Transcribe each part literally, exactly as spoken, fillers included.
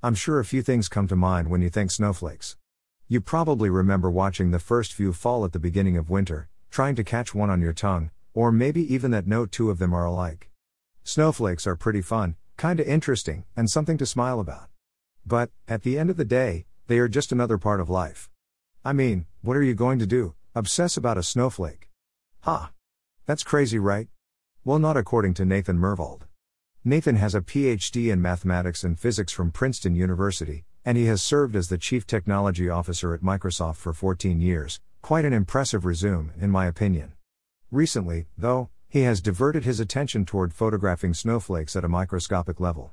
I'm sure a few things come to mind when you think snowflakes. You probably remember watching the first few fall at the beginning of winter, trying to catch one on your tongue, or maybe even that no two of them are alike. Snowflakes are pretty fun, kinda interesting, and something to smile about. But, at the end of the day, they are just another part of life. I mean, what are you going to do, obsess about a snowflake? Ha! That's crazy, right? Well, not according to Nathan Mervold. Nathan has a P H D in mathematics and physics from Princeton University, and he has served as the chief technology officer at Microsoft for fourteen years, quite an impressive resume, in my opinion. Recently, though, he has diverted his attention toward photographing snowflakes at a microscopic level.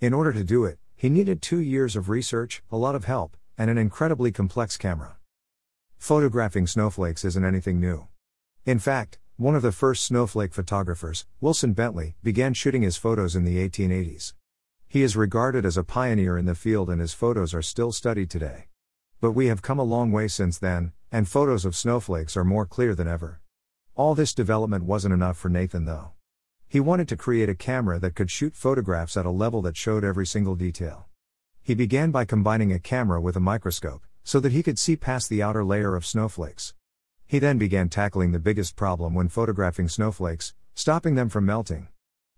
In order to do it, he needed two years of research, a lot of help, and an incredibly complex camera. Photographing snowflakes isn't anything new. In fact, one of the first snowflake photographers, Wilson Bentley, began shooting his photos in the eighteen eighties. He is regarded as a pioneer in the field and his photos are still studied today. But we have come a long way since then, and photos of snowflakes are more clear than ever. All this development wasn't enough for Nathan, though. He wanted to create a camera that could shoot photographs at a level that showed every single detail. He began by combining a camera with a microscope, so that he could see past the outer layer of snowflakes. He then began tackling the biggest problem when photographing snowflakes, stopping them from melting.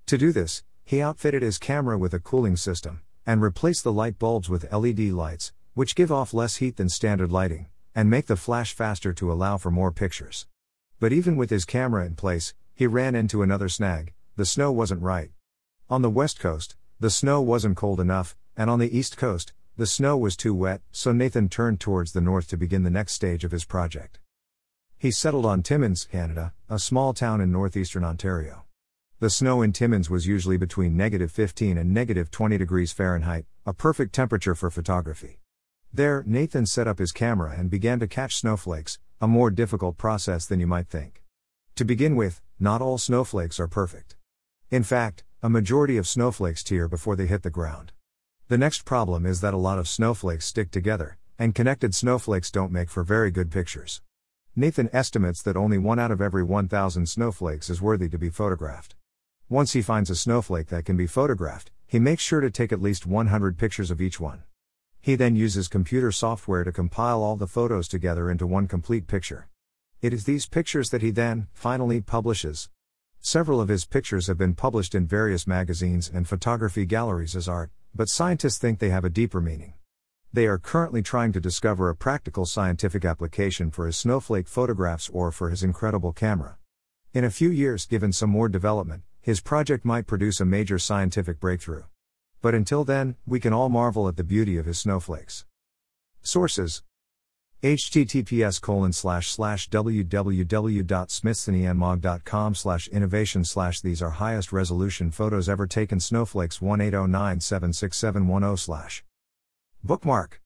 To do this, he outfitted his camera with a cooling system, and replaced the light bulbs with L E D lights, which give off less heat than standard lighting, and make the flash faster to allow for more pictures. But even with his camera in place, he ran into another snag. The snow wasn't right. On the west coast, the snow wasn't cold enough, and on the east coast, the snow was too wet, so Nathan turned towards the north to begin the next stage of his project. He settled on Timmins, Canada, a small town in northeastern Ontario. The snow in Timmins was usually between negative fifteen and negative twenty degrees Fahrenheit, a perfect temperature for photography. There, Nathan set up his camera and began to catch snowflakes, a more difficult process than you might think. To begin with, not all snowflakes are perfect. In fact, a majority of snowflakes tear before they hit the ground. The next problem is that a lot of snowflakes stick together, and connected snowflakes don't make for very good pictures. Nathan estimates that only one out of every one thousand snowflakes is worthy to be photographed. Once he finds a snowflake that can be photographed, he makes sure to take at least one hundred pictures of each one. He then uses computer software to compile all the photos together into one complete picture. It is these pictures that he then, finally, publishes. Several of his pictures have been published in various magazines and photography galleries as art, but scientists think they have a deeper meaning. They are currently trying to discover a practical scientific application for his snowflake photographs or for his incredible camera. In a few years, given some more development, his project might produce a major scientific breakthrough. But until then, we can all marvel at the beauty of his snowflakes. Sources: H T T P S colon slash slash www dot smithsonianmog dot com slash innovation slash These are highest resolution photos ever taken snowflakes one eight zero nine seven six seven one zero slash bookmark.